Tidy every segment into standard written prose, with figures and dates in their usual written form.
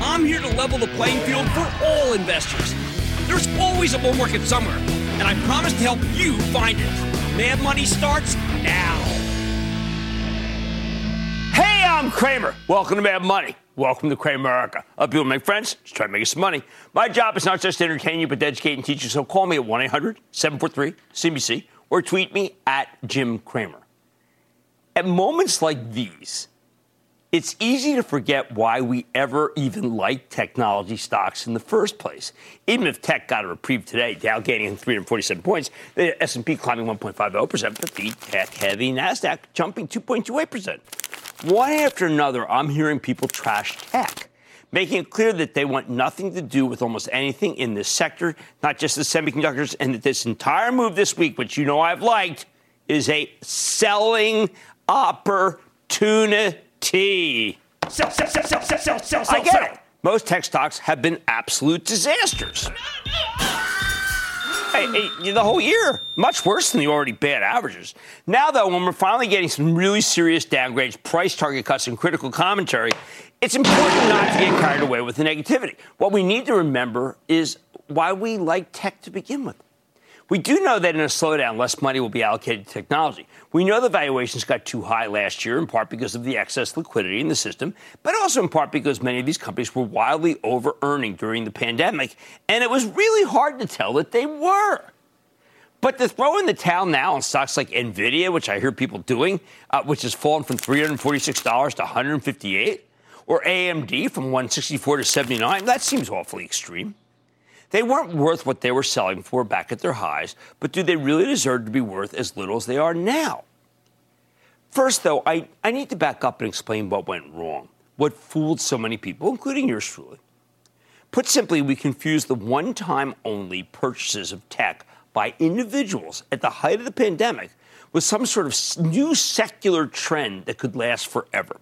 I'm here to level the playing field for all investors. There's always a bull market somewhere, and I promise to help you find it. Mad Money starts now. Hey, I'm Cramer. Welcome to Mad Money. Welcome to Cramerica. Up you and my friends, just try to make us some money. My job is not just to entertain you, but to educate and teach you. So call me at 1-800-743-CBC or tweet me at Jim Cramer. At moments like these, it's easy to forget why we ever even like technology stocks in the first place. Even if tech got a reprieve today, Dow gaining 347 points, the S&P climbing 1.50%, but the tech-heavy NASDAQ jumping 2.28%. One after another, I'm hearing people trash tech, making it clear that they want nothing to do with almost anything in this sector, not just the semiconductors, and that this entire move this week, which you know I've liked, is a selling opportunity. Sell. I get it. Most tech stocks have been absolute disasters. Hey, the whole year, much worse than the already bad averages. Now, though, when we're finally getting some really serious downgrades, price target cuts, and critical commentary, it's important not to get carried away with the negativity. What we need to remember is why we like tech to begin with. We do know that in a slowdown, less money will be allocated to technology. We know the valuations got too high last year, in part because of the excess liquidity in the system, but also in part because many of these companies were wildly over-earning during the pandemic, and it was really hard to tell that they were. But to throw in the towel now on stocks like NVIDIA, which I hear people doing, which has fallen from $346 to $158, or AMD from $164 to $79, that seems awfully extreme. They weren't worth what they were selling for back at their highs, but do they really deserve to be worth as little as they are now? First, though, I need to back up and explain what went wrong, what fooled so many people, including yours truly. Put simply, we confused the one-time-only purchases of tech by individuals at the height of the pandemic with some sort of new secular trend that could last forever.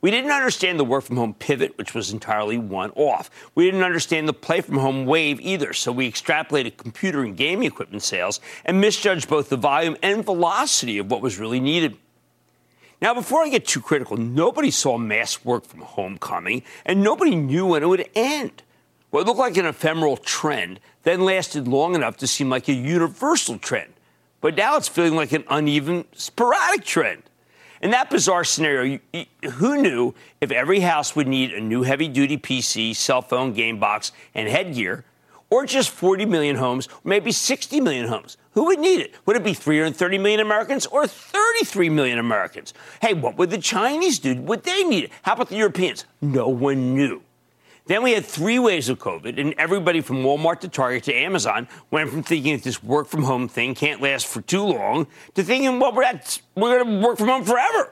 We didn't understand the work-from-home pivot, which was entirely one-off. We didn't understand the play-from-home wave either, so we extrapolated computer and gaming equipment sales and misjudged both the volume and velocity of what was really needed. Now, before I get too critical, nobody saw mass work-from-home coming, and nobody knew when it would end. What looked like an ephemeral trend then lasted long enough to seem like a universal trend, but now it's feeling like an uneven, sporadic trend. In that bizarre scenario, who knew if every house would need a new heavy-duty PC, cell phone, game box, and headgear, or just 40 million homes, or maybe 60 million homes? Who would need it? Would it be 330 million Americans or 33 million Americans? Hey, what would the Chinese do? Would they need it? How about the Europeans? No one knew. Then we had three waves of COVID, and everybody from Walmart to Target to Amazon went from thinking that this work-from-home thing can't last for too long to thinking, well, we're going to work from home forever.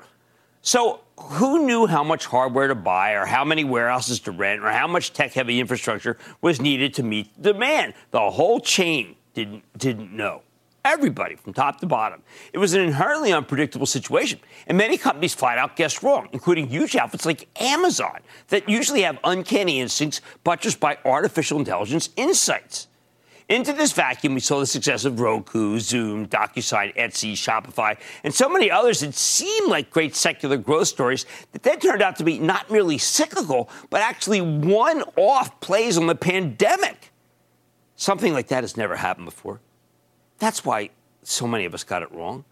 So who knew how much hardware to buy or how many warehouses to rent or how much tech-heavy infrastructure was needed to meet the demand? The whole chain didn't know. Everybody, from top to bottom. It was an inherently unpredictable situation, and many companies flat out guessed wrong, including huge outfits like Amazon that usually have uncanny instincts buttressed by artificial intelligence insights. Into this vacuum, we saw the success of Roku, Zoom, DocuSign, Etsy, Shopify, and so many others that seemed like great secular growth stories that then turned out to be not merely cyclical, but actually one-off plays on the pandemic. Something like that has never happened before. That's why so many of us got it wrong.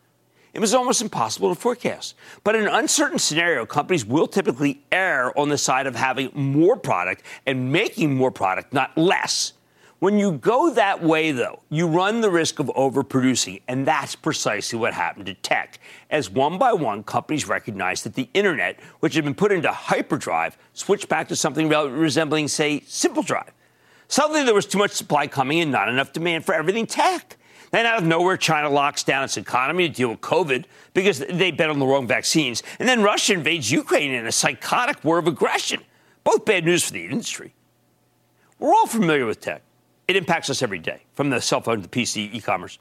It was almost impossible to forecast. But in an uncertain scenario, companies will typically err on the side of having more product and making more product, not less. When you go that way, though, you run the risk of overproducing, and that's precisely what happened to tech, as one by one, companies recognized that the internet, which had been put into hyperdrive, switched back to something resembling, say, simple drive. Suddenly, there was too much supply coming and not enough demand for everything tech. Then out of nowhere, China locks down its economy to deal with COVID because they bet on the wrong vaccines. And then Russia invades Ukraine in a psychotic war of aggression. Both bad news for the industry. We're all familiar with tech. It impacts us every day, from the cell phone to PC, e-commerce.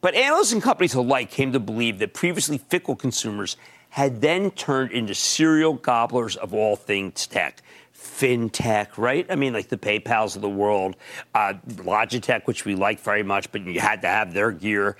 But analysts and companies alike came to believe that previously fickle consumers had then turned into serial gobblers of all things tech. FinTech, right? I mean, like the PayPals of the world, Logitech, which we like very much, but you had to have their gear.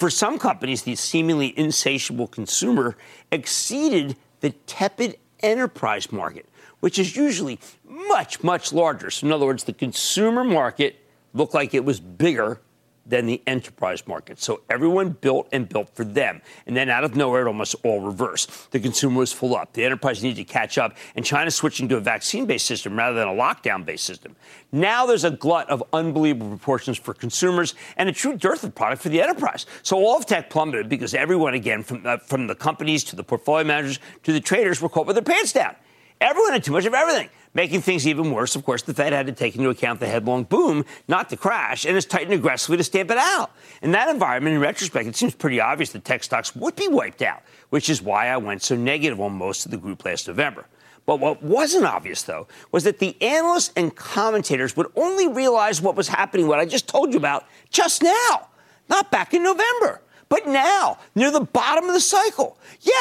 For some companies, the seemingly insatiable consumer exceeded the tepid enterprise market, which is usually much, much larger. So in other words, the consumer market looked like it was bigger than the enterprise market. So everyone built and built for them. And then out of nowhere, it almost all reversed. The consumer was full up. The enterprise needed to catch up. And China's switching to a vaccine-based system rather than a lockdown-based system. Now there's a glut of unbelievable proportions for consumers and a true dearth of product for the enterprise. So all of tech plummeted because everyone, again, from the companies to the portfolio managers to the traders, were caught with their pants down. Everyone had too much of everything. Making things even worse, of course, the Fed had to take into account the headlong boom, not the crash, and has tightened aggressively to stamp it out. In that environment, in retrospect, it seems pretty obvious that tech stocks would be wiped out, which is why I went so negative on most of the group last November. But what wasn't obvious, though, was that the analysts and commentators would only realize what was happening, what I just told you about, just now, not back in November. But now, near the bottom of the cycle,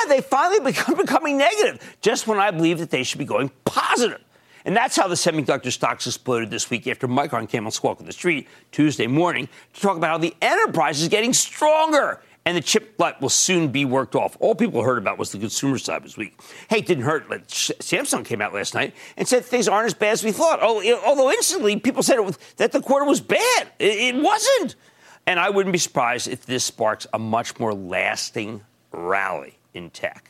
they finally becoming negative, just when I believed that they should be going positive. And that's how the semiconductor stocks exploded this week after Micron came on Squawk on the Street Tuesday morning to talk about how the enterprise is getting stronger and the chip glut will soon be worked off. All people heard about was the consumer side this week. Hey, it didn't hurt. Samsung came out last night and said things aren't as bad as we thought. Although instantly people said that the quarter was bad. It wasn't. And I wouldn't be surprised if this sparks a much more lasting rally in tech.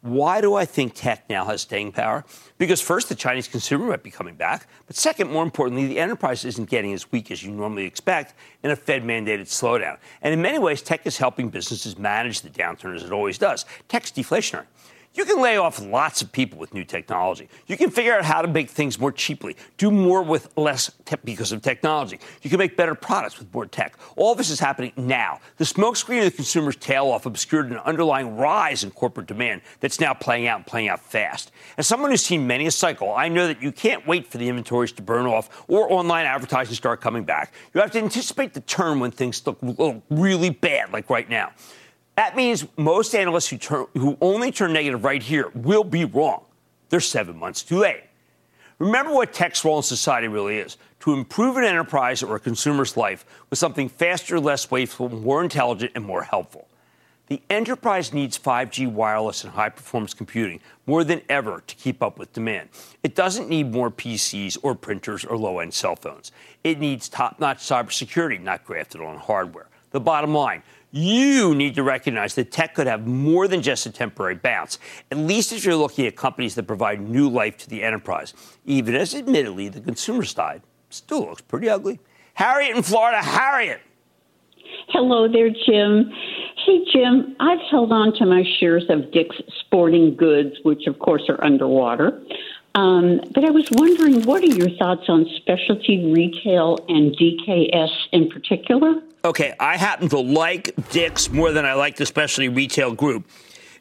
Why do I think tech now has staying power? Because first, the Chinese consumer might be coming back. But second, more importantly, the enterprise isn't getting as weak as you normally expect in a Fed-mandated slowdown. And in many ways, tech is helping businesses manage the downturn as it always does. Tech's deflationary. You can lay off lots of people with new technology. You can figure out how to make things more cheaply, do more with less because of technology. You can make better products with more tech. All this is happening now. The smokescreen of the consumer's tail off obscured an underlying rise in corporate demand that's now playing out fast. As someone who's seen many a cycle, I know that you can't wait for the inventories to burn off or online advertising start coming back. You have to anticipate the turn when things look really bad, like right now. That means most analysts who only turn negative right here will be wrong. They're 7 months too late. Remember what tech's role in society really is. To improve an enterprise or a consumer's life with something faster, less wasteful, more intelligent, and more helpful. The enterprise needs 5G wireless and high-performance computing more than ever to keep up with demand. It doesn't need more PCs or printers or low-end cell phones. It needs top-notch cybersecurity, not grafted on hardware. The bottom line, you need to recognize that tech could have more than just a temporary bounce, at least if you're looking at companies that provide new life to the enterprise, even as, admittedly, the consumer side still looks pretty ugly. Harriet in Florida. Harriet. Hello there, Jim. Hey, Jim, I've held on to my shares of Dick's Sporting Goods, which, of course, are underwater. But I was wondering, what are your thoughts on specialty retail and DKS in particular? Okay, I happen to like Dick's more than I like the specialty retail group.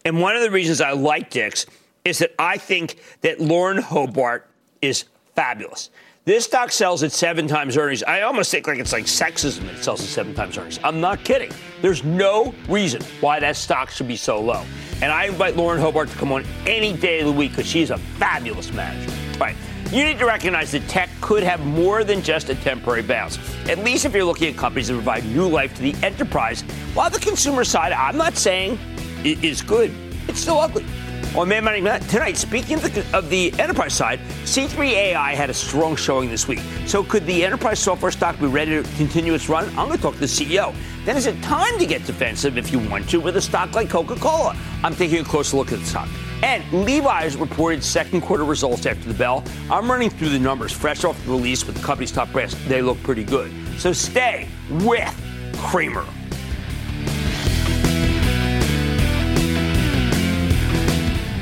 And one of the reasons I like Dick's is that I think that Lauren Hobart is fabulous. This stock sells at 7 times earnings. I almost think like it's like sexism that it sells at 7 times earnings. I'm not kidding. There's no reason why that stock should be so low. And I invite Lauren Hobart to come on any day of the week because she's a fabulous manager. All right. you need to recognize that tech could have more than just a temporary bounce, at least if you're looking at companies that provide new life to the enterprise. While the consumer side, I'm not saying it is good, it's still ugly. On Mad Money tonight, speaking of the enterprise side, C3 AI had a strong showing this week. So could the enterprise software stock be ready to continue its run? I'm going to talk to the CEO. Then is it time to get defensive if you want to with a stock like Coca-Cola? I'm taking a closer look at the stock. And Levi's reported second quarter results after the bell. I'm running through the numbers fresh off the release with the company's top brands. They look pretty good. So stay with Cramer.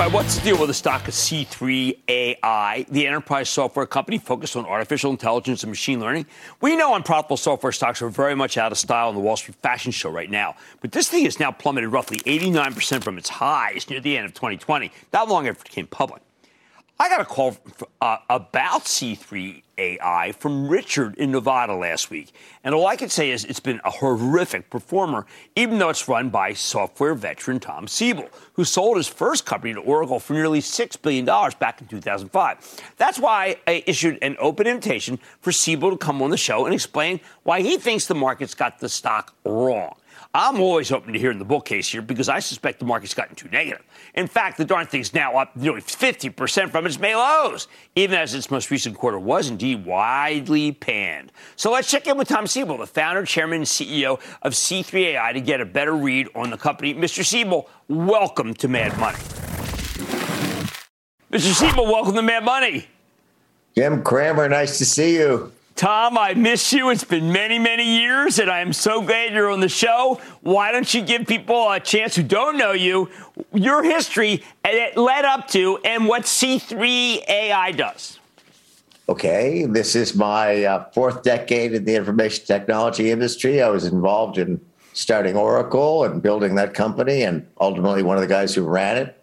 All right, what's the deal with the stock of C3 AI, the enterprise software company focused on artificial intelligence and machine learning? We know unprofitable software stocks are very much out of style in the Wall Street fashion show right now. But this thing has now plummeted roughly 89% from its highs near the end of 2020, not long after it became public. I got a call about C3 AI from Richard in Nevada last week. And all I can say is it's been a horrific performer, even though it's run by software veteran Tom Siebel, who sold his first company to Oracle for nearly $6 billion back in 2005. That's why I issued an open invitation for Siebel to come on the show and explain why he thinks the market's got the stock wrong. I'm always open to hearing the bull case here because I suspect the market's gotten too negative. In fact, the darn thing's now up nearly 50% from its May lows, even as its most recent quarter was indeed widely panned. So let's check in with Tom Siebel, the founder, chairman, and CEO of C3 AI, to get a better read on the company. Mr. Siebel, welcome to Mad Money. Mr. Siebel, welcome to Mad Money. Jim Cramer, nice to see you. Tom, I miss you. It's been many, many years, and I am so glad you're on the show. Why don't you give people a chance who don't know you, your history, and it led up to, and what C3 AI does? Okay, this is my fourth decade in the information technology industry. I was involved in starting Oracle and building that company, and ultimately one of the guys who ran it.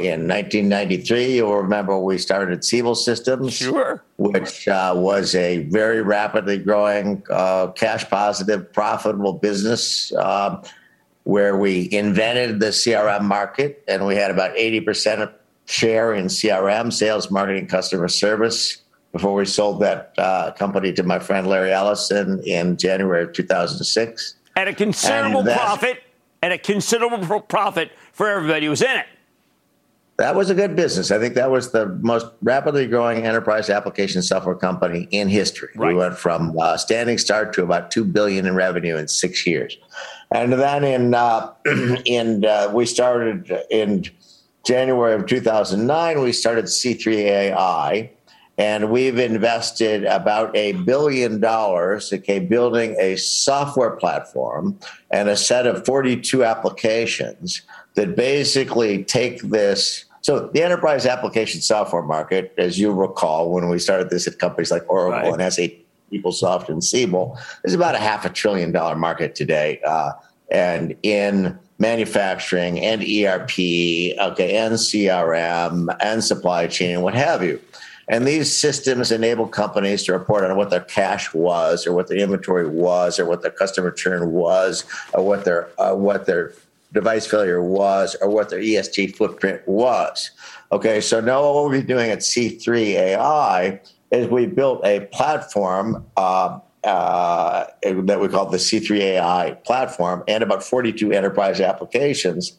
In 1993, you'll remember we started Siebel Systems, sure, which was a very rapidly growing, cash positive, profitable business. where we invented the CRM market, and we had about 80% share in CRM, sales, marketing, customer service, before we sold that company to my friend Larry Ellison in January of 2006. At a considerable profit, for everybody who was in it. That was a good business. I think that was the most rapidly growing enterprise application software company in history. Right. We went from standing start to about $2 billion in revenue in 6 years. And then we started in January of 2009, we started C3 AI, and we've invested about $1 billion in building a software platform and a set of 42 applications that basically take this. So the enterprise application software market, as you recall, when we started this at companies like Oracle and SAP, PeopleSoft and Siebel, is about a $500 billion market today. And in manufacturing and ERP, and CRM and supply chain and what have you. And these systems enable companies to report on what their cash was, or what their inventory was, or what their customer churn was, or what their device failure was, or what their ESG footprint was. Okay, so now what we'll be doing at C3 AI is we built a platform that we call the C3 AI platform, and about 42 enterprise applications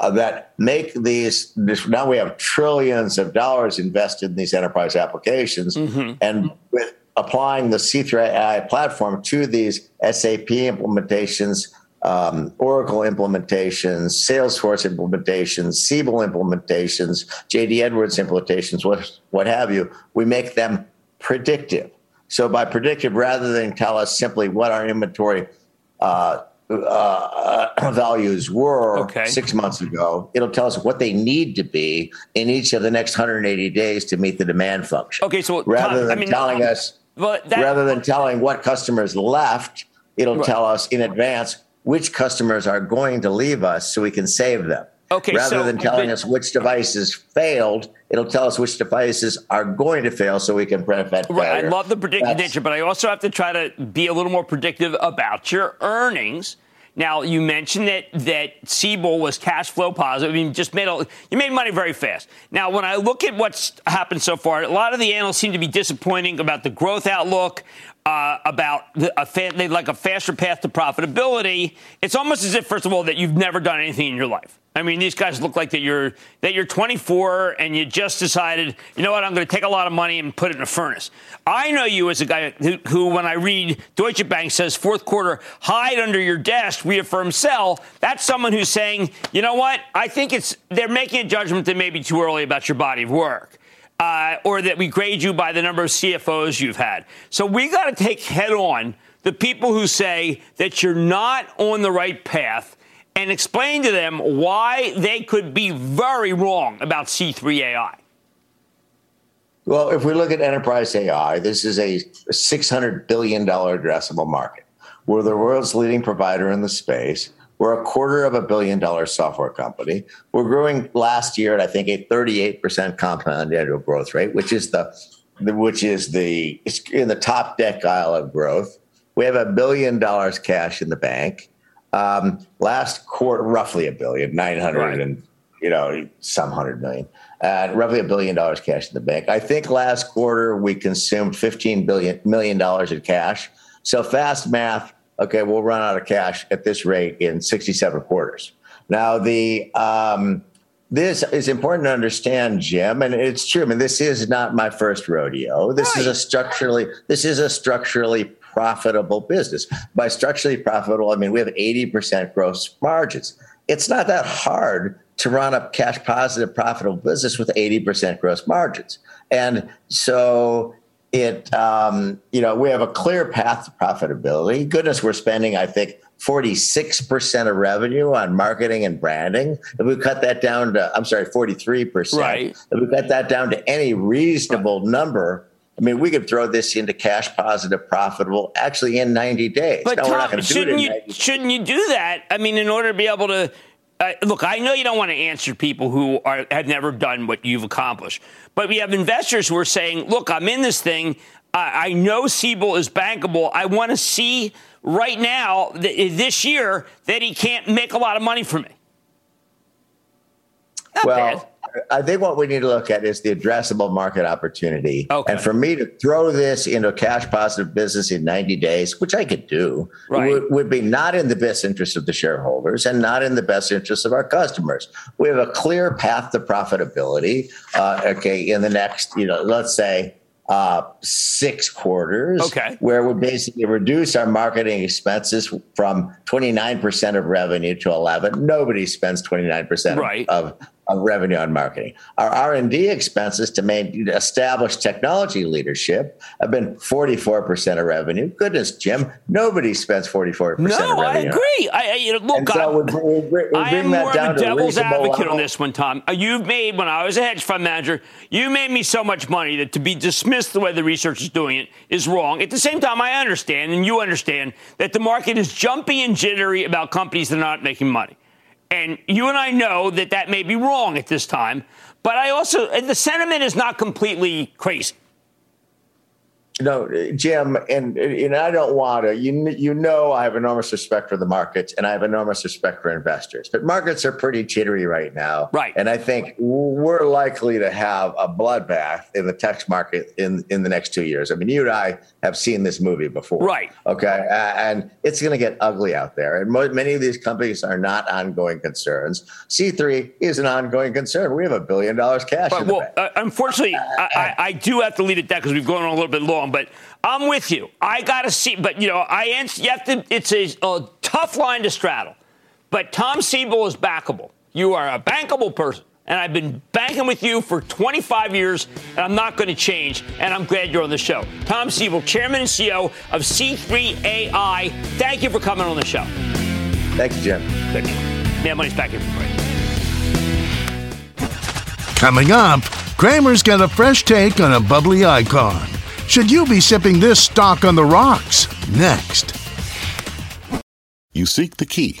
that make these. Now we have trillions of dollars invested in these enterprise applications, and with applying the C3 AI platform to these SAP implementations, Oracle implementations, Salesforce implementations, Siebel implementations, JD Edwards implementations, what have you, we make them predictive. So by predictive, rather than tell us simply what our inventory values were 6 months ago, it'll tell us what they need to be in each of the next 180 days to meet the demand function. Okay, so rather than telling what customers left, it'll tell us in advance which customers are going to leave us so we can save them. Okay, Rather than telling us which devices failed, it'll tell us which devices are going to fail so we can prevent failure. Right, I love the predictive nature, but I also have to try to be a little more predictive about your earnings. Now, you mentioned that Siebel was cash flow positive. I mean, you made money very fast. Now, when I look at what's happened so far, a lot of the analysts seem to be disappointing about the growth outlook, about a faster path to profitability. It's almost as if, first of all, that you've never done anything in your life. I mean, these guys look like that you're 24 and you just decided, you know what, I'm going to take a lot of money and put it in a furnace. I know you as a guy who when I read Deutsche Bank says fourth quarter, hide under your desk, reaffirm sell. That's someone who's saying, you know what, I think they're making a judgment that may be too early about your body of work. Or that we grade you by the number of CFOs you've had. So we got to take head on the people who say that you're not on the right path and explain to them why they could be very wrong about C3 AI. Well, if we look at enterprise AI, this is a $600 billion addressable market. We're the world's leading provider in the space. We're $250 million software company. We're growing last year at, I think, a 38% compound annual growth rate, which is in the top decile of growth. We have $1 billion cash in the bank. Last quarter, roughly $1.9 billion $100 million, roughly $1 billion cash in the bank. I think last quarter we consumed $15 million in cash. So fast math. Okay, we'll run out of cash at this rate in 67 quarters. Now, this is important to understand, Jim, and it's true. I mean, this is not my first rodeo. This is a structurally profitable business. By structurally profitable, I mean we have 80% gross margins. It's not that hard to run a cash positive, profitable business with 80% gross margins, and so. We have a clear path to profitability. Goodness, we're spending, I think, 46% of revenue on marketing and branding. If we cut that down to, 43%. Right. If we cut that down to any reasonable number, I mean, we could throw this into cash positive, profitable, actually in 90 days. But no, Tom, we're not going to do it in 90 days. Shouldn't you do that? I mean, in order to be able to. Look, I know you don't want to answer people who have never done what you've accomplished, but we have investors who are saying, look, I'm in this thing. I know Siebel is bankable. I want to see right now, this year, that he can't make a lot of money for me. Not bad. I think what we need to look at is the addressable market opportunity. Okay. And for me to throw this into a cash positive business in 90 days, which I could do, would be not in the best interest of the shareholders and not in the best interest of our customers. We have a clear path to profitability. In the next, let's say 6 quarters, where we basically reduce our marketing expenses from 29% of revenue to 11. Nobody spends 29% of revenue on marketing. Our R&D expenses to establish technology leadership have been 44% of revenue. Goodness, Jim, nobody spends 44% of revenue. No, I agree. I am more of a devil's advocate on this one, Tom. When I was a hedge fund manager, you made me so much money that to be dismissed the way the research is doing it is wrong. At the same time, I understand, and you understand, that the market is jumpy and jittery about companies that are not making money. And you and I know that that may be wrong at this time, but the sentiment is not completely crazy. No, Jim, and I don't want to. You know I have enormous respect for the markets, and I have enormous respect for investors. But markets are pretty jittery right now, right? And I think we're likely to have a bloodbath in the tech market in the next 2 years. I mean, you and I have seen this movie before, right? Okay, and it's going to get ugly out there. And many of these companies are not ongoing concerns. C3 is an ongoing concern. We have $1 billion cash. But, unfortunately, I do have to leave it that because we've gone on a little bit long. But I'm with you. I got to see. But, you have to. It's a tough line to straddle. But Tom Siebel is bankable. You are a bankable person. And I've been banking with you for 25 years. And I'm not going to change. And I'm glad you're on the show. Tom Siebel, Chairman and CEO of C3 AI. Thank you for coming on the show. Thank you, Jim. Thank you. Mad Money's back here for free. Coming up, Cramer's got a fresh take on a bubbly icon. Should you be sipping this stock on the rocks? Next. You seek the key,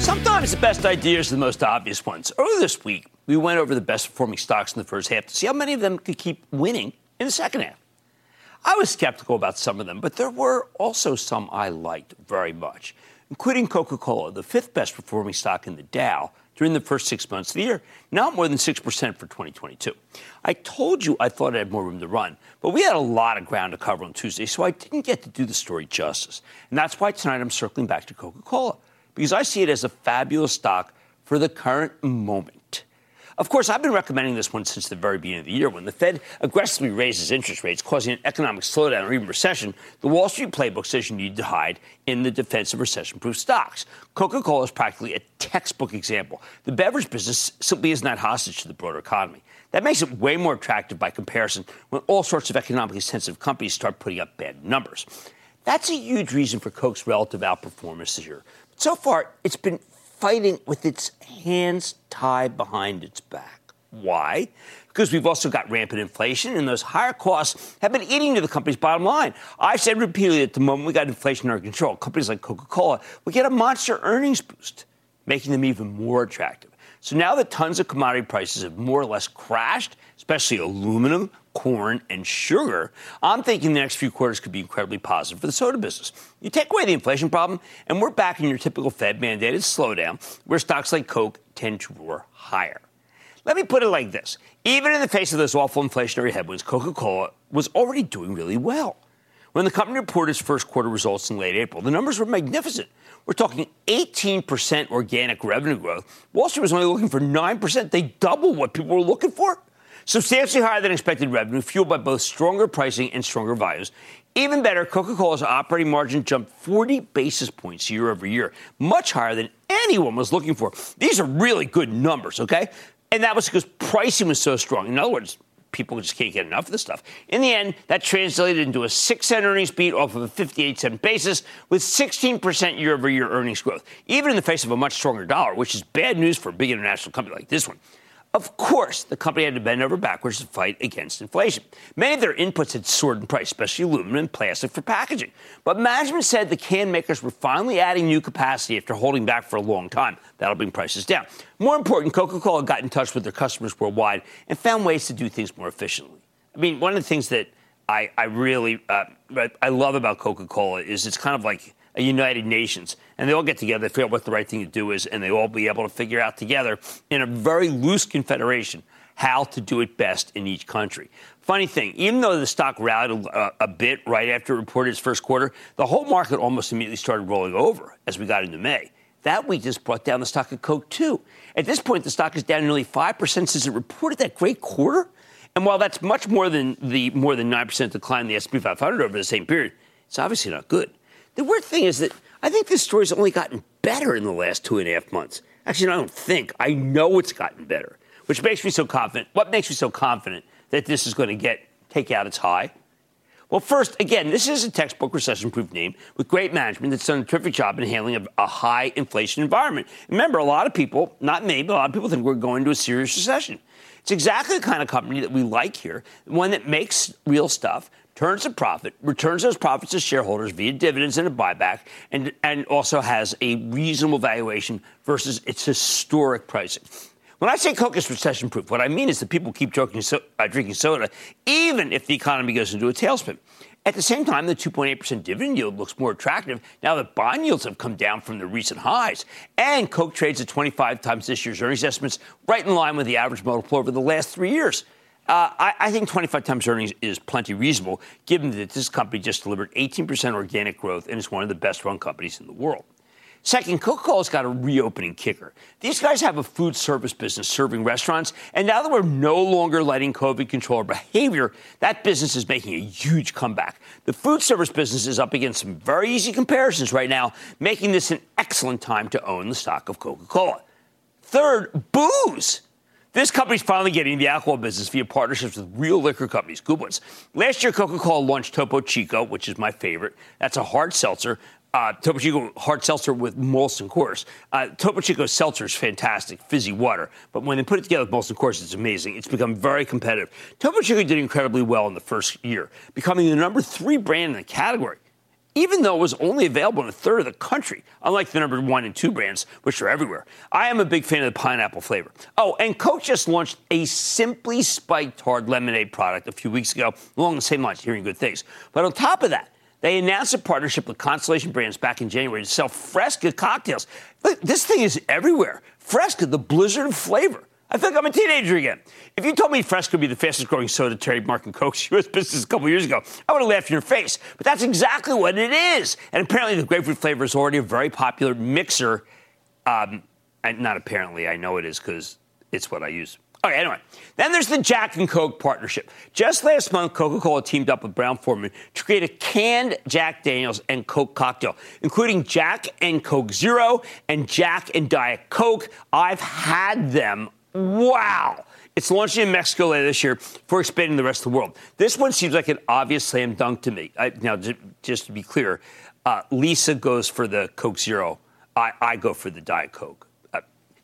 Sometimes the best ideas are the most obvious ones. Earlier this week, we went over the best performing stocks in the first half to see how many of them could keep winning in the second half. I was skeptical about some of them, but there were also some I liked very much, including Coca-Cola, the 5th best performing stock in the Dow during the first 6 months of the year, not more than 6% for 2022. I told you I thought I had more room to run, but we had a lot of ground to cover on Tuesday, so I didn't get to do the story justice. And that's why tonight I'm circling back to Coca-Cola, because I see it as a fabulous stock for the current moment. Of course, I've been recommending this one since the very beginning of the year. When the Fed aggressively raises interest rates, causing an economic slowdown or even recession, the Wall Street playbook says you need to hide in the defense of recession-proof stocks. Coca-Cola is practically a textbook example. The beverage business simply is not hostage to the broader economy. That makes it way more attractive by comparison when all sorts of economically sensitive companies start putting up bad numbers. That's a huge reason for Coke's relative outperformance this year. So far, it's been fighting with its hands tied behind its back. Why? Because we've also got rampant inflation, and those higher costs have been eating to the company's bottom line. I've said repeatedly that the moment we got inflation under control, companies like Coca-Cola would get a monster earnings boost, making them even more attractive. So now that tons of commodity prices have more or less crashed, especially aluminum, corn, and sugar, I'm thinking the next few quarters could be incredibly positive for the soda business. You take away the inflation problem, and we're back in your typical Fed-mandated slowdown, where stocks like Coke tend to roar higher. Let me put it like this. Even in the face of those awful inflationary headwinds, Coca-Cola was already doing really well. When the company reported its first quarter results in late April, the numbers were magnificent. We're talking 18% organic revenue growth. Wall Street was only looking for 9%. They doubled what people were looking for. Substantially higher than expected revenue, fueled by both stronger pricing and stronger values. Even better, Coca-Cola's operating margin jumped 40 basis points year over year, much higher than anyone was looking for. These are really good numbers, okay? And that was because pricing was so strong. In other words, people just can't get enough of this stuff. In the end, that translated into a 6-cent earnings beat off of a 58-cent basis with 16% year-over-year earnings growth, even in the face of a much stronger dollar, which is bad news for a big international company like this one. Of course, the company had to bend over backwards to fight against inflation. Many of their inputs had soared in price, especially aluminum and plastic for packaging. But management said the can makers were finally adding new capacity after holding back for a long time. That'll bring prices down. More important, Coca-Cola got in touch with their customers worldwide and found ways to do things more efficiently. I mean, one of the things that I really love about Coca-Cola is it's kind of like a United Nations, and they all get together, figure out what the right thing to do is, and they all be able to figure out together in a very loose confederation how to do it best in each country. Funny thing, even though the stock rallied a bit right after it reported its first quarter, the whole market almost immediately started rolling over as we got into May. That week just brought down the stock of Coke, too. At this point, the stock is down nearly 5% since it reported that great quarter. And while that's much more than the 9% decline in the S&P 500 over the same period, it's obviously not good. The weird thing is that I think this story's only gotten better in the last 2.5 months. Actually, no, I don't think. I know it's gotten better, which makes me so confident. What makes me so confident that this is going to take out its high? Well, first, again, this is a textbook recession-proof name with great management that's done a terrific job in handling a high inflation environment. Remember, a lot of people, not me, but a lot of people think we're going to a serious recession. It's exactly the kind of company that we like here, one that makes real stuff, turns a profit, returns those profits to shareholders via dividends and a buyback, and also has a reasonable valuation versus its historic pricing. When I say Coke is recession-proof, what I mean is that people keep drinking soda, even if the economy goes into a tailspin. At the same time, the 2.8% dividend yield looks more attractive now that bond yields have come down from their recent highs. And Coke trades at 25 times this year's earnings estimates, right in line with the average multiple over the last 3 years. I think 25 times earnings is plenty reasonable, given that this company just delivered 18% organic growth and is one of the best-run companies in the world. Second, Coca-Cola's got a reopening kicker. These guys have a food service business serving restaurants, and now that we're no longer letting COVID control our behavior, that business is making a huge comeback. The food service business is up against some very easy comparisons right now, making this an excellent time to own the stock of Coca-Cola. Third, booze. This company's finally getting into the alcohol business via partnerships with real liquor companies, good ones. Last year, Coca-Cola launched Topo Chico, which is my favorite. That's a hard seltzer. Topo Chico hard seltzer with Molson Coors. Topo Chico seltzer is fantastic, fizzy water. But when they put it together with Molson Coors, it's amazing. It's become very competitive. Topo Chico did incredibly well in the first year, becoming the number 3 brand in the category, even though it was only available in a third of the country, unlike the number 1 and 2 brands, which are everywhere. I am a big fan of the pineapple flavor. Oh, and Coke just launched a Simply Spiked hard lemonade product a few weeks ago, along the same lines, hearing good things. But on top of that, they announced a partnership with Constellation Brands back in January to sell Fresca cocktails. Look, this thing is everywhere. Fresca, the blizzard of flavor. I feel like I'm a teenager again. If you told me Fresca would be the fastest-growing soda trademark in Coke's U.S. business a couple years ago, I would have laughed in your face. But that's exactly what it is. And apparently the grapefruit flavor is already a very popular mixer. And not apparently. I know it is because it's what I use. Okay, anyway. Then there's the Jack and Coke partnership. Just last month, Coca-Cola teamed up with Brown-Forman to create a canned Jack Daniels and Coke cocktail, including Jack and Coke Zero and Jack and Diet Coke. I've had them. Wow. It's launching in Mexico later this year for expanding the rest of the world. This one seems like an obvious slam dunk to me. Now, just to be clear, Lisa goes for the Coke Zero. I go for the Diet Coke.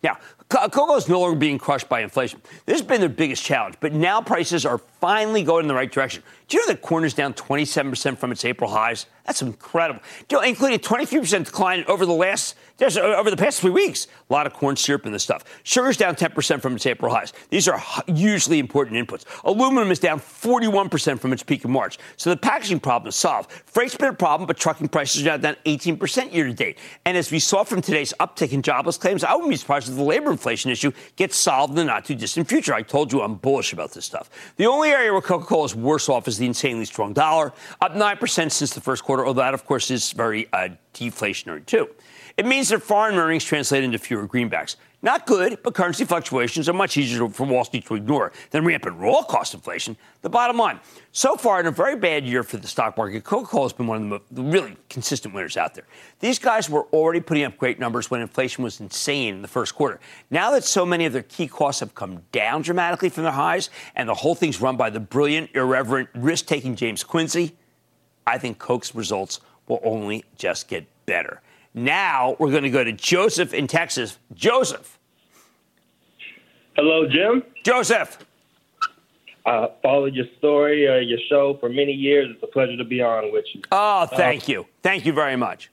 Now, Cocoa is no longer being crushed by inflation. This has been their biggest challenge, but now prices are finally going in the right direction. Do you know that corner's down 27% from its April highs? That's incredible. Do you know, including a 23% decline over the past 3 weeks. A lot of corn syrup in this stuff. Sugar's down 10% from its April highs. These are hugely important inputs. Aluminum is down 41% from its peak in March. So the packaging problem is solved. Freight's been a problem, but trucking prices are now down 18% year to date. And as we saw from today's uptick in jobless claims, I wouldn't be surprised if the labor inflation issue gets solved in the not too distant future. I told you I'm bullish about this stuff. The only area where Coca-Cola is worse off is the insanely strong dollar, up 9% since the first quarter, although that, of course, is very deflationary, too. It means that foreign earnings translate into fewer greenbacks. Not good, but currency fluctuations are much easier for Wall Street to ignore than rampant raw cost inflation. The bottom line, so far in a very bad year for the stock market, Coca-Cola has been one of the really consistent winners out there. These guys were already putting up great numbers when inflation was insane in the first quarter. Now that so many of their key costs have come down dramatically from their highs, and the whole thing's run by the brilliant, irreverent, risk-taking James Quincey, I think Coke's results will only just get better. Now we're going to go to Joseph in Texas. Joseph. Hello, Jim. Joseph. I followed your story or your show for many years. It's a pleasure to be on with you. Oh, thank you. Thank you very much.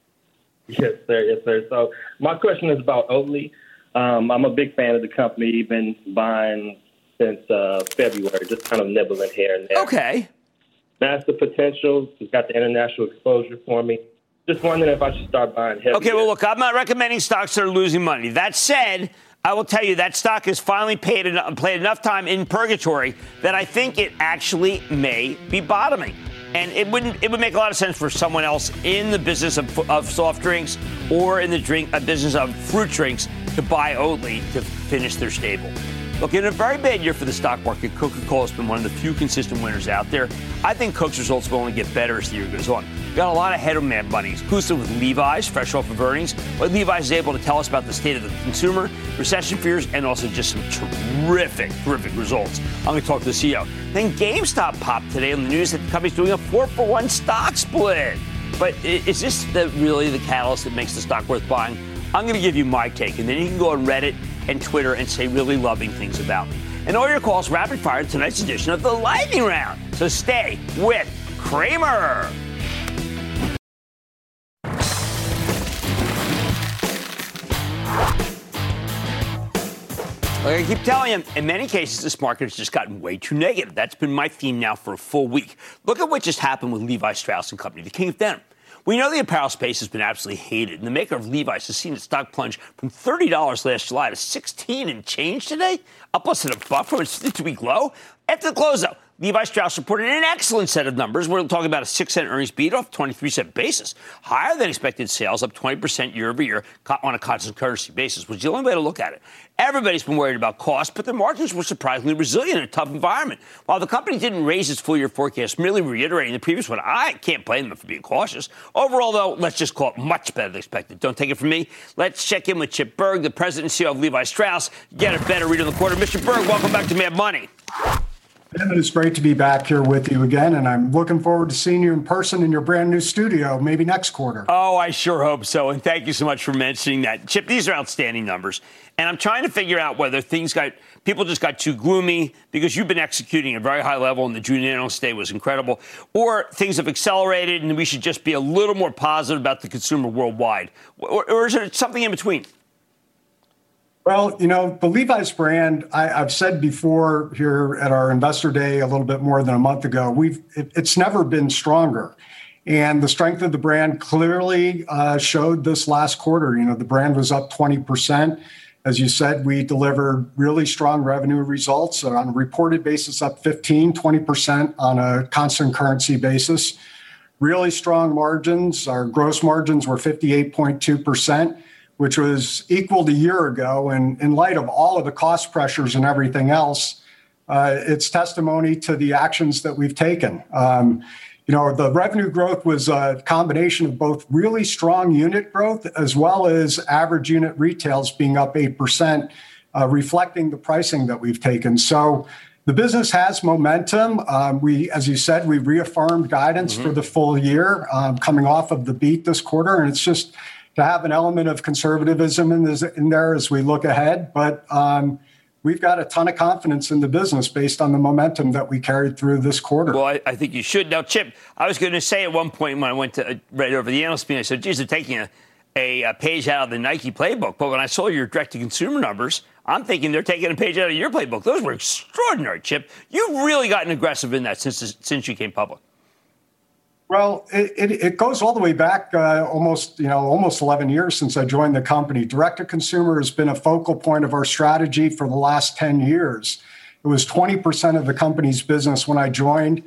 Yes, sir. Yes, sir. So my question is about Oatly. I'm a big fan of the company. Been buying since February, just kind of nibbling here and there. Okay. That's the potential. It's got the international exposure for me. Just wondering if I should start buying heavy. Okay, well, look, I'm not recommending stocks that are losing money. That said, I will tell you that stock has finally played enough time in purgatory that I think it actually may be bottoming. And it would make a lot of sense for someone else in the business of soft drinks or in the business of fruit drinks to buy Oatly to finish their stable. Look, in a very bad year for the stock market, Coca-Cola has been one of the few consistent winners out there. I think Coke's results will only get better as the year goes on. We've got a lot of head-on money, inclusive with Levi's, fresh off of earnings. What Levi's is able to tell us about the state of the consumer, recession fears, and also just some terrific results. I'm going to talk to the CEO. Then GameStop popped today on the news that the company's doing a 4-for-1 stock split. But is this really the catalyst that makes the stock worth buying? I'm going to give you my take, and then you can go on Reddit and Twitter and say really loving things about me. And all your calls rapid fire in tonight's edition of the Lightning Round. So stay with Cramer. Like I keep telling you, in many cases, this market has just gotten way too negative. That's been my theme now for a full week. Look at what just happened with Levi Strauss and Company, the king of denim. We know the apparel space has been absolutely hated, and the maker of Levi's has seen its stock plunge from $30 last July to $16 and change today, up less than $1 from its 52-week low. After the close, though, Levi Strauss reported an excellent set of numbers. We're talking about a 6-cent earnings beat off 23-cent basis, higher than expected sales, up 20% year over year on a constant currency basis, which is the only way to look at it. Everybody's been worried about costs, but their margins were surprisingly resilient in a tough environment. While the company didn't raise its full-year forecast, merely reiterating the previous one, I can't blame them for being cautious. Overall, though, let's just call it much better than expected. Don't take it from me. Let's check in with Chip Berg, the president and CEO of Levi Strauss. Get a better read on the quarter. Mr. Berg, welcome back to Mad Money. It's great to be back here with you again, and I'm looking forward to seeing you in person in your brand new studio, maybe next quarter. Oh, I sure hope so, and thank you so much for mentioning that. Chip, these are outstanding numbers, and I'm trying to figure out whether people just got too gloomy because you've been executing at a very high level, and the June analyst day was incredible, or things have accelerated, and we should just be a little more positive about the consumer worldwide, or is there something in between? Well, you know, the Levi's brand, I've said before here at our investor day a little bit more than a month ago, it's never been stronger. And the strength of the brand clearly showed this last quarter. You know, the brand was up 20%. As you said, we delivered really strong revenue results. So on a reported basis, up 15%, 20% on a constant currency basis. Really strong margins. Our gross margins were 58.2%. which was equal to a year ago. And in light of all of the cost pressures and everything else, it's testimony to the actions that we've taken. You know, the revenue growth was a combination of both really strong unit growth as well as average unit retails being up 8%, reflecting the pricing that we've taken. So the business has momentum. As you said, we reaffirmed guidance for the full year, coming off of the beat this quarter. And it's just to have an element of conservatism in there as we look ahead. But we've got a ton of confidence in the business based on the momentum that we carried through this quarter. Well, I think you should. Now, Chip, I was going to say at one point when I went to read over the analyst meeting, I said, geez, they're taking a page out of the Nike playbook. But when I saw your direct-to-consumer numbers, I'm thinking they're taking a page out of your playbook. Those were extraordinary, Chip. You've really gotten aggressive in that since you came public. Well, it goes all the way back almost 11 years since I joined the company. Direct-to-consumer has been a focal point of our strategy for the last 10 years. It was 20% of the company's business when I joined.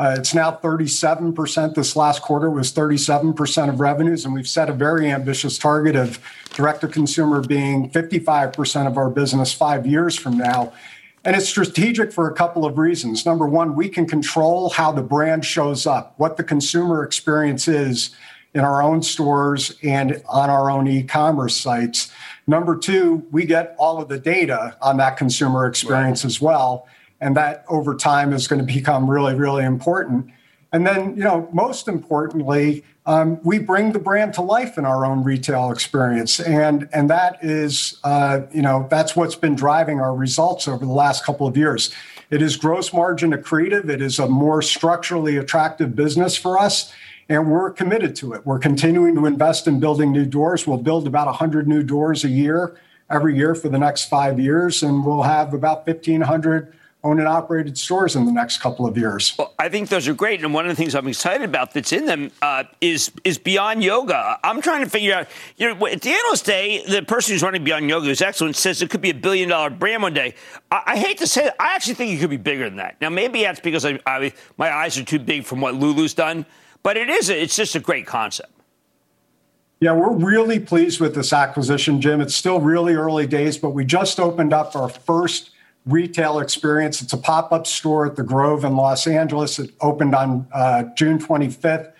It's now 37%. This last quarter was 37% of revenues, and we've set a very ambitious target of direct-to-consumer being 55% of our business 5 years from now. And it's strategic for a couple of reasons. Number one, we can control how the brand shows up, what the consumer experience is in our own stores and on our own e-commerce sites. Number two, we get all of the data on that consumer experience as well. And that over time is going to become really, really important. And then, most importantly, we bring the brand to life in our own retail experience. And that is, that's what's been driving our results over the last couple of years. It is gross margin accretive. It is a more structurally attractive business for us. And we're committed to it. We're continuing to invest in building new doors. We'll build about 100 new doors a year, every year for the next 5 years. And we'll have about 1,500 owned and operated stores in the next couple of years. Well, I think those are great. And one of the things I'm excited about that's in them is Beyond Yoga. I'm trying to figure out, at the Analyst Day, the person who's running Beyond Yoga, who's excellent, says it could be $1 billion brand one day. I hate to say that. I actually think it could be bigger than that. Now, maybe that's because my eyes are too big from what Lulu's done, but it's just a great concept. Yeah, we're really pleased with this acquisition, Jim. It's still really early days, but we just opened up our first retail experience. It's a pop-up store at the Grove in Los Angeles. It opened on June 25th.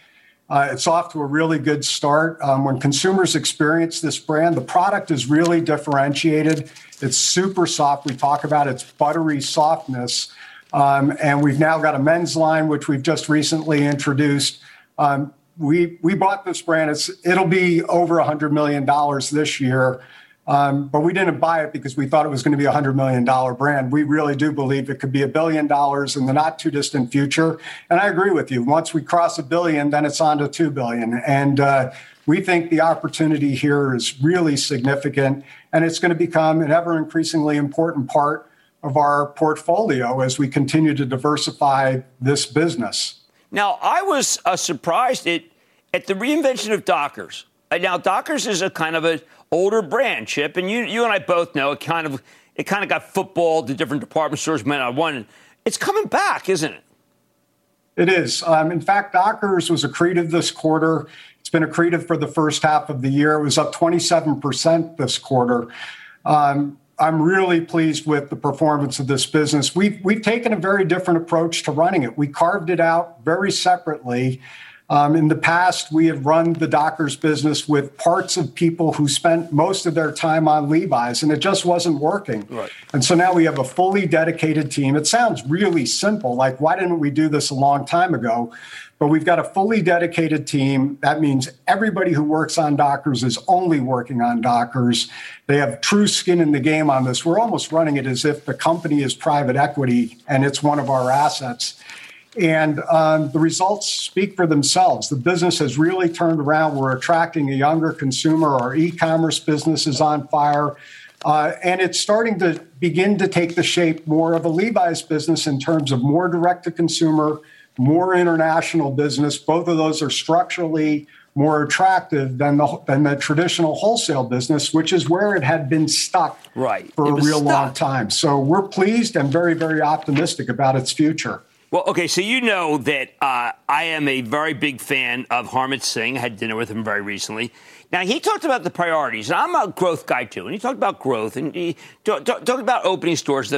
It's off to a really good start. When consumers experience this brand, the product is really differentiated. It's super soft. We talk about its buttery softness. And we've now got a men's line, which we've just recently introduced. We bought this brand. It'll be over $100 million this year. But we didn't buy it because we thought it was going to be $100 million brand. We really do believe it could be $1 billion in the not too distant future. And I agree with you. Once we cross $1 billion, then it's on to $2 billion. And we think the opportunity here is really significant, and it's going to become an ever increasingly important part of our portfolio as we continue to diversify this business. Now, I was surprised at the reinvention of Dockers. Now, Dockers is a kind of an older brand, Chip, and you and I both know it kind of got footballed to different department stores, men on one. It's coming back, isn't it? It is. In fact, Dockers was accretive this quarter. It's been accretive for the first half of the year. It was up 27% this quarter. I'm really pleased with the performance of this business. We've taken a very different approach to running it. We carved it out very separately. In the past, we have run the Dockers business with parts of people who spent most of their time on Levi's, and it just wasn't working. Right. And so now we have a fully dedicated team. It sounds really simple, like why didn't we do this a long time ago? But we've got a fully dedicated team. That means everybody who works on Dockers is only working on Dockers. They have true skin in the game on this. We're almost running it as if the company is private equity and it's one of our assets. And the results speak for themselves. The business has really turned around. We're attracting a younger consumer. Our e-commerce business is on fire. And it's starting to begin to take the shape more of a Levi's business in terms of more direct-to-consumer, more international business. Both of those are structurally more attractive than the traditional wholesale business, which is where it had been stuck for a real long time. So we're pleased and very, very optimistic about its future. Well, okay, so you know that I am a very big fan of Harmit Singh. I had dinner with him very recently. Now, he talked about the priorities, and I'm a growth guy, too. And he talked about growth, and he talked about opening stores.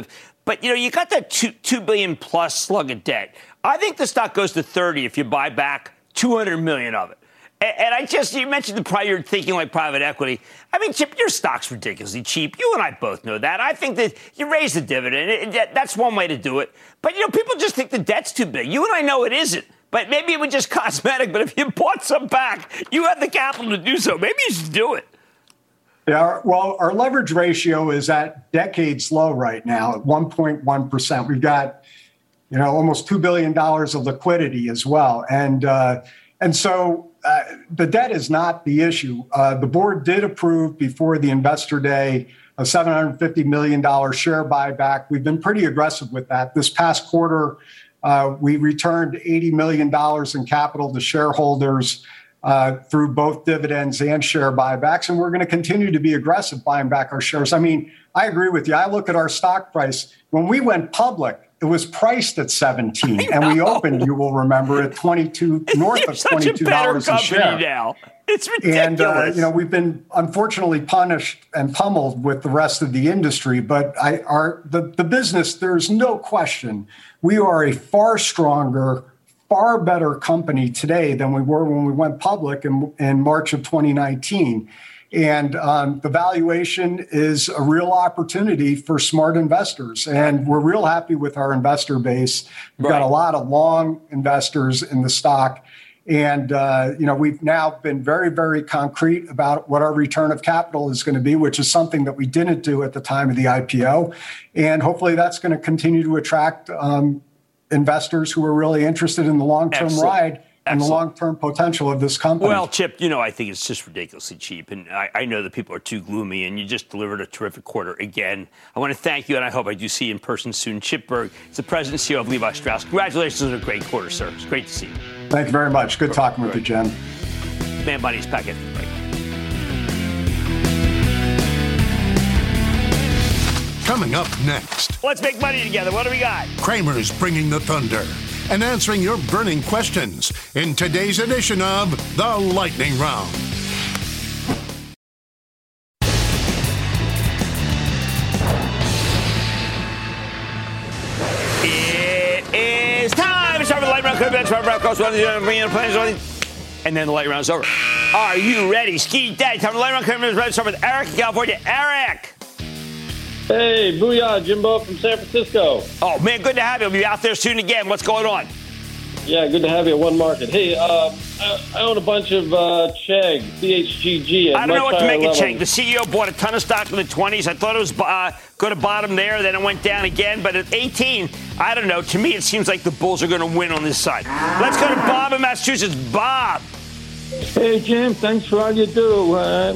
But, you got that $2 billion-plus slug of debt. I think the stock goes to 30 if you buy back $200 million of it. And you mentioned the prior thinking like private equity. I mean, Chip, your stock's ridiculously cheap. You and I both know that. I think that you raise the dividend. That's one way to do it. But, people just think the debt's too big. You and I know it isn't. But maybe it was just cosmetic. But if you bought some back, you have the capital to do so. Maybe you should do it. Yeah, well, our leverage ratio is at decades low right now at 1.1%. We've got, you know, almost $2 billion of liquidity as well. And so the debt is not the issue. The board did approve before the investor day a $750 million share buyback. We've been pretty aggressive with that. This past quarter, we returned $80 million in capital to shareholders through both dividends and share buybacks. And we're going to continue to be aggressive buying back our shares. I mean, I agree with you. I look at our stock price. When we went public, it was priced at 17, and we opened, you will remember, at 22, north of $22 a share. Now. It's ridiculous. And, you know, we've been unfortunately punished and pummeled with the rest of the industry, but the business, there's no question, we are a far stronger, far better company today than we were when we went public in March of 2019. And the valuation is a real opportunity for smart investors. And we're real happy with our investor base. We've got a lot of long investors in the stock. And, you know, we've now been very, very concrete about what our return of capital is going to be, which is something that we didn't do at the time of the IPO. And hopefully that's going to continue to attract investors who are really interested in the long-term ride. And the long-term potential of this company. Well, Chip, you know, I think it's just ridiculously cheap. And I know that people are too gloomy, and you just delivered a terrific quarter again. I want to thank you, and I hope I do see you in person soon. Chip Berg is the president and CEO of Levi Strauss. Congratulations on a great quarter, sir. It's great to see you. Thank you very much. Good talking with you, Jim. Man, buddy, it's back after the break. Coming up next. Let's make money together. What do we got? Cramer's bringing the thunder and answering your burning questions in today's edition of The Lightning Round. It is time. It's time for the Lightning Round. And then the Lightning Round's over. Are you ready? Ski Dad. Time for the Lightning Round. Let's start with Eric in California. Eric. Hey, booyah, Jimbo from San Francisco. Oh, man, good to have you. I'll be out there soon again. What's going on? Yeah, good to have you at One Market. Hey, I own a bunch of Chegg, CHGG. I don't know what to make of Chegg. The CEO bought a ton of stock in the 20s. I thought it was go to bottom there, then it went down again. But at 18, I don't know. To me, it seems like the bulls are going to win on this side. Let's go to Bob in Massachusetts. Bob. Hey, Jim, thanks for all you do.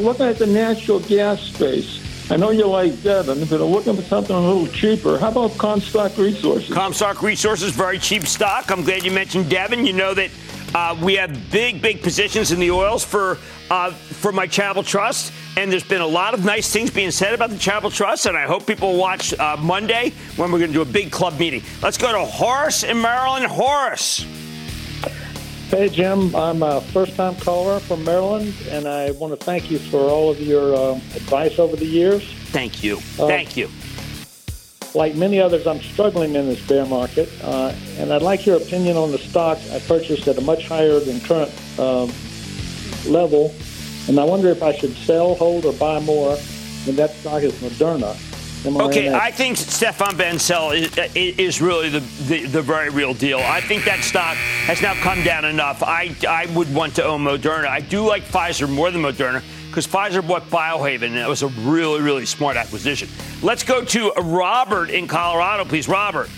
Looking at the natural gas space. I know you like Devin, but I'm looking for something a little cheaper. How about Comstock Resources? Comstock Resources, very cheap stock. I'm glad you mentioned Devin. You know that we have big, big positions in the oils for my Chapel Trust, and there's been a lot of nice things being said about the Chapel Trust, and I hope people watch Monday when we're going to do a big club meeting. Let's go to Horace in Maryland. Horace. Hey, Jim, I'm a first-time caller from Maryland, and I want to thank you for all of your advice over the years. Thank you. Thank you. Like many others, I'm struggling in this bear market, and I'd like your opinion on the stock I purchased at a much higher than current level, and I wonder if I should sell, hold, or buy more, and that stock is Moderna. Okay, I think Stefan Bensel is really the very real deal. I think that stock has now come down enough. I would want to own Moderna. I do like Pfizer more than Moderna because Pfizer bought Biohaven, and it was a really, really smart acquisition. Let's go to Robert in Colorado, please. Robert.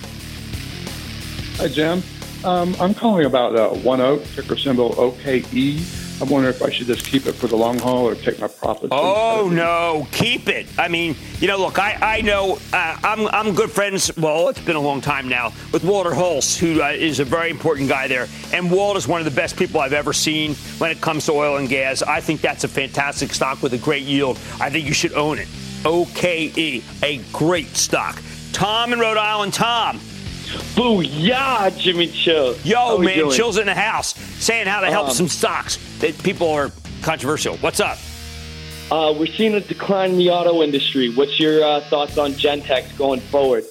Hi, Jim. I'm calling about One Oak, ticker symbol OKE. I wonder if I should just keep it for the long haul or take my profits. Oh, no, keep it. I mean, you know, look, I know I'm good friends. Well, it's been a long time now with Walter Hulse, who is a very important guy there. And Walt is one of the best people I've ever seen when it comes to oil and gas. I think that's a fantastic stock with a great yield. I think you should own it. OKE, a great stock. Tom in Rhode Island. Tom. Booyah, Jimmy Chill. Yo, man, Chill's in the house saying how to help some stocks that people are controversial. What's up? We're seeing a decline in the auto industry. What's your thoughts on Gentex going forward?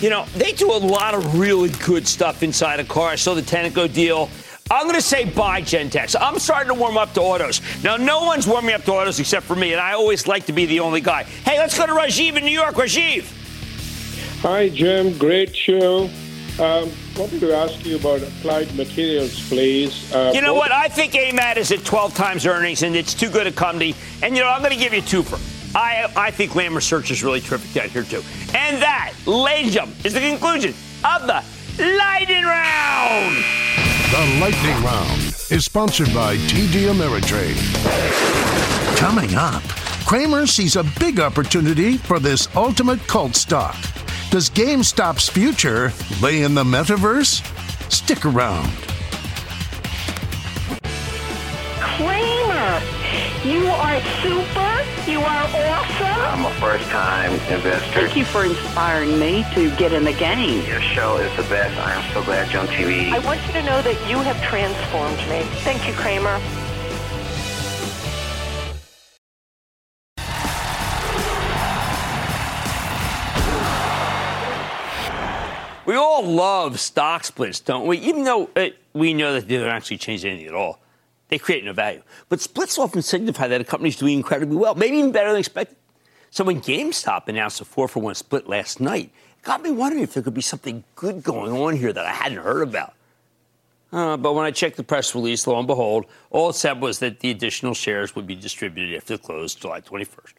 You know, they do a lot of really good stuff inside a car. I saw the Tenneco deal. I'm going to say buy Gentex. I'm starting to warm up to autos. Now, no one's warming up to autos except for me, and I always like to be the only guy. Hey, let's go to Rajiv in New York. Rajiv. Hi, Jim. Great show. wanted to ask you about Applied Materials, please. You know what? I think AMAT is at 12 times earnings, and it's too good a company. And, you know, I'm going to give you two for I think Lam Research is really terrific down here, too. And that, ladies and gentlemen, is the conclusion of the Lightning Round. The Lightning Round is sponsored by TD Ameritrade. Coming up, Cramer sees a big opportunity for this ultimate cult stock. Does GameStop's future lay in the metaverse? Stick around. Cramer, you are super. You are awesome. I'm a first-time investor. Thank you for inspiring me to get in the game. Your show is the best. I am so glad you're on TV. I want you to know that you have transformed me. Thank you, Cramer. We all love stock splits, don't we? Even though we know that they don't actually change anything at all. They create no value. But splits often signify that a company's doing incredibly well, maybe even better than expected. So when GameStop announced a 4-for-1 split last night, it got me wondering if there could be something good going on here that I hadn't heard about. But when I checked the press release, lo and behold, all it said was that the additional shares would be distributed after the close July 21st.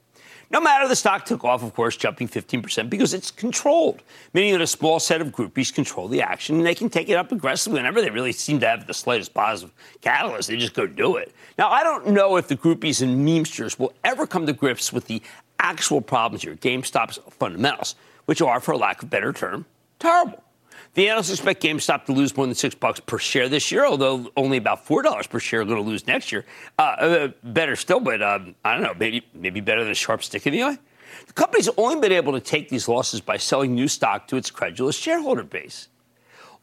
No matter, the stock took off, of course, jumping 15% because it's controlled, meaning that a small set of groupies control the action, and they can take it up aggressively whenever they really seem to have the slightest positive catalyst. They just go do it. Now, I don't know if the groupies and memesters will ever come to grips with the actual problems here, GameStop's fundamentals, which are, for lack of a better term, terrible. The analysts expect GameStop to lose more than $6 per share this year, although only about $4 per share are going to lose next year. Better still, but I don't know, maybe better than a sharp stick in the eye. The company's only been able to take these losses by selling new stock to its credulous shareholder base.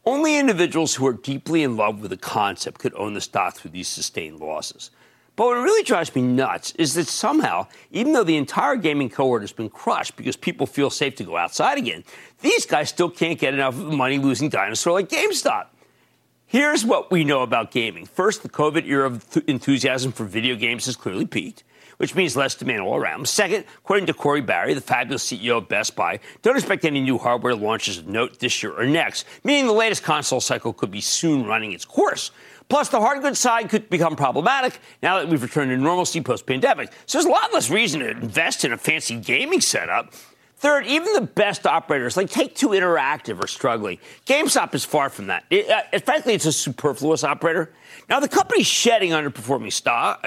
Only individuals who are deeply in love with the concept could own the stock through these sustained losses. But what really drives me nuts is that somehow, even though the entire gaming cohort has been crushed because people feel safe to go outside again, these guys still can't get enough of the money-losing dinosaur like GameStop. Here's what we know about gaming. First, the COVID era of enthusiasm for video games has clearly peaked, which means less demand all around. Second, according to Corey Barry, the fabulous CEO of Best Buy, don't expect any new hardware launches of note this year or next, meaning the latest console cycle could be soon running its course. Plus, the hard goods side could become problematic now that we've returned to normalcy post-pandemic. So there's a lot less reason to invest in a fancy gaming setup. Third, even the best operators like Take-Two Interactive are struggling. GameStop is far from that. Frankly, it's a superfluous operator. Now, the company's shedding underperforming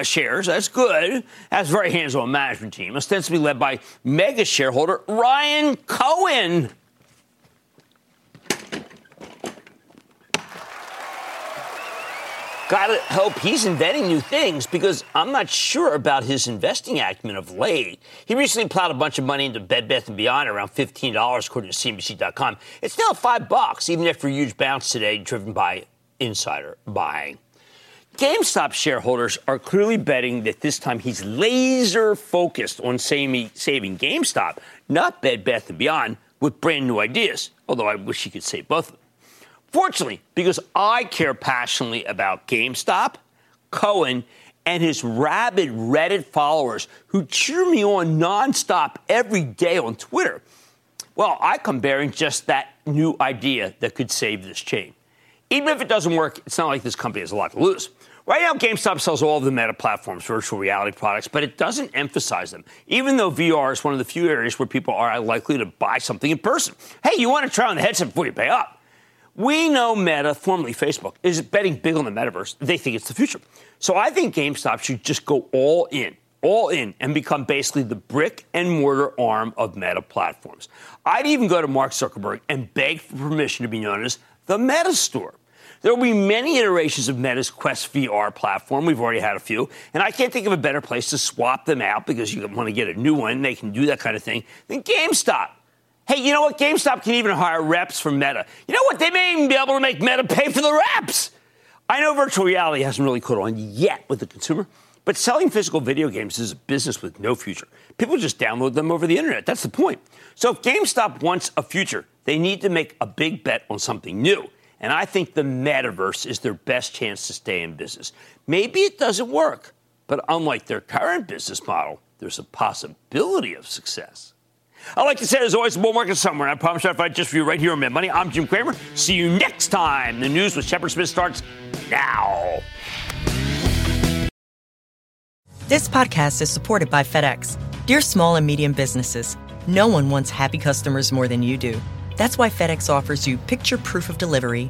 shares. That's good. Has a very hands-on management team, ostensibly led by mega shareholder Ryan Cohen. Gotta hope he's inventing new things because I'm not sure about his investing acumen of late. He recently plowed a bunch of money into Bed Bath & Beyond, around $15, according to CNBC.com. It's now $5, even after a huge bounce today, driven by insider buying. GameStop shareholders are clearly betting that this time he's laser-focused on saving GameStop, not Bed Bath & Beyond, with brand-new ideas, although I wish he could save both of them. Fortunately, because I care passionately about GameStop, Cohen, and his rabid Reddit followers who cheer me on nonstop every day on Twitter, well, I come bearing just that new idea that could save this chain. Even if it doesn't work, it's not like this company has a lot to lose. Right now, GameStop sells all of the Meta platform's virtual reality products, but it doesn't emphasize them, even though VR is one of the few areas where people are likely to buy something in person. Hey, you want to try on the headset before you pay up. We know Meta, formerly Facebook, is betting big on the metaverse. They think it's the future. So I think GameStop should just go all in, and become basically the brick-and-mortar arm of Meta Platforms. I'd even go to Mark Zuckerberg and beg for permission to be known as the Meta Store. There will be many iterations of Meta's Quest VR platform. We've already had a few. And I can't think of a better place to swap them out because you want to get a new one. They can do that kind of thing than GameStop. Hey, you know what? GameStop can even hire reps from Meta. You know what? They may even be able to make Meta pay for the reps. I know virtual reality hasn't really caught on yet with the consumer, but selling physical video games is a business with no future. People just download them over the internet. That's the point. So if GameStop wants a future, they need to make a big bet on something new. And I think the metaverse is their best chance to stay in business. Maybe it doesn't work, but unlike their current business model, there's a possibility of success. I like to say there's always a bull market somewhere, and I promise you I'll fight just for you right here on Mad Money. I'm Jim Cramer. See you next time. The news with Shepard Smith starts now. This podcast is supported by FedEx. Dear small and medium businesses, no one wants happy customers more than you do. That's why FedEx offers you picture proof of delivery,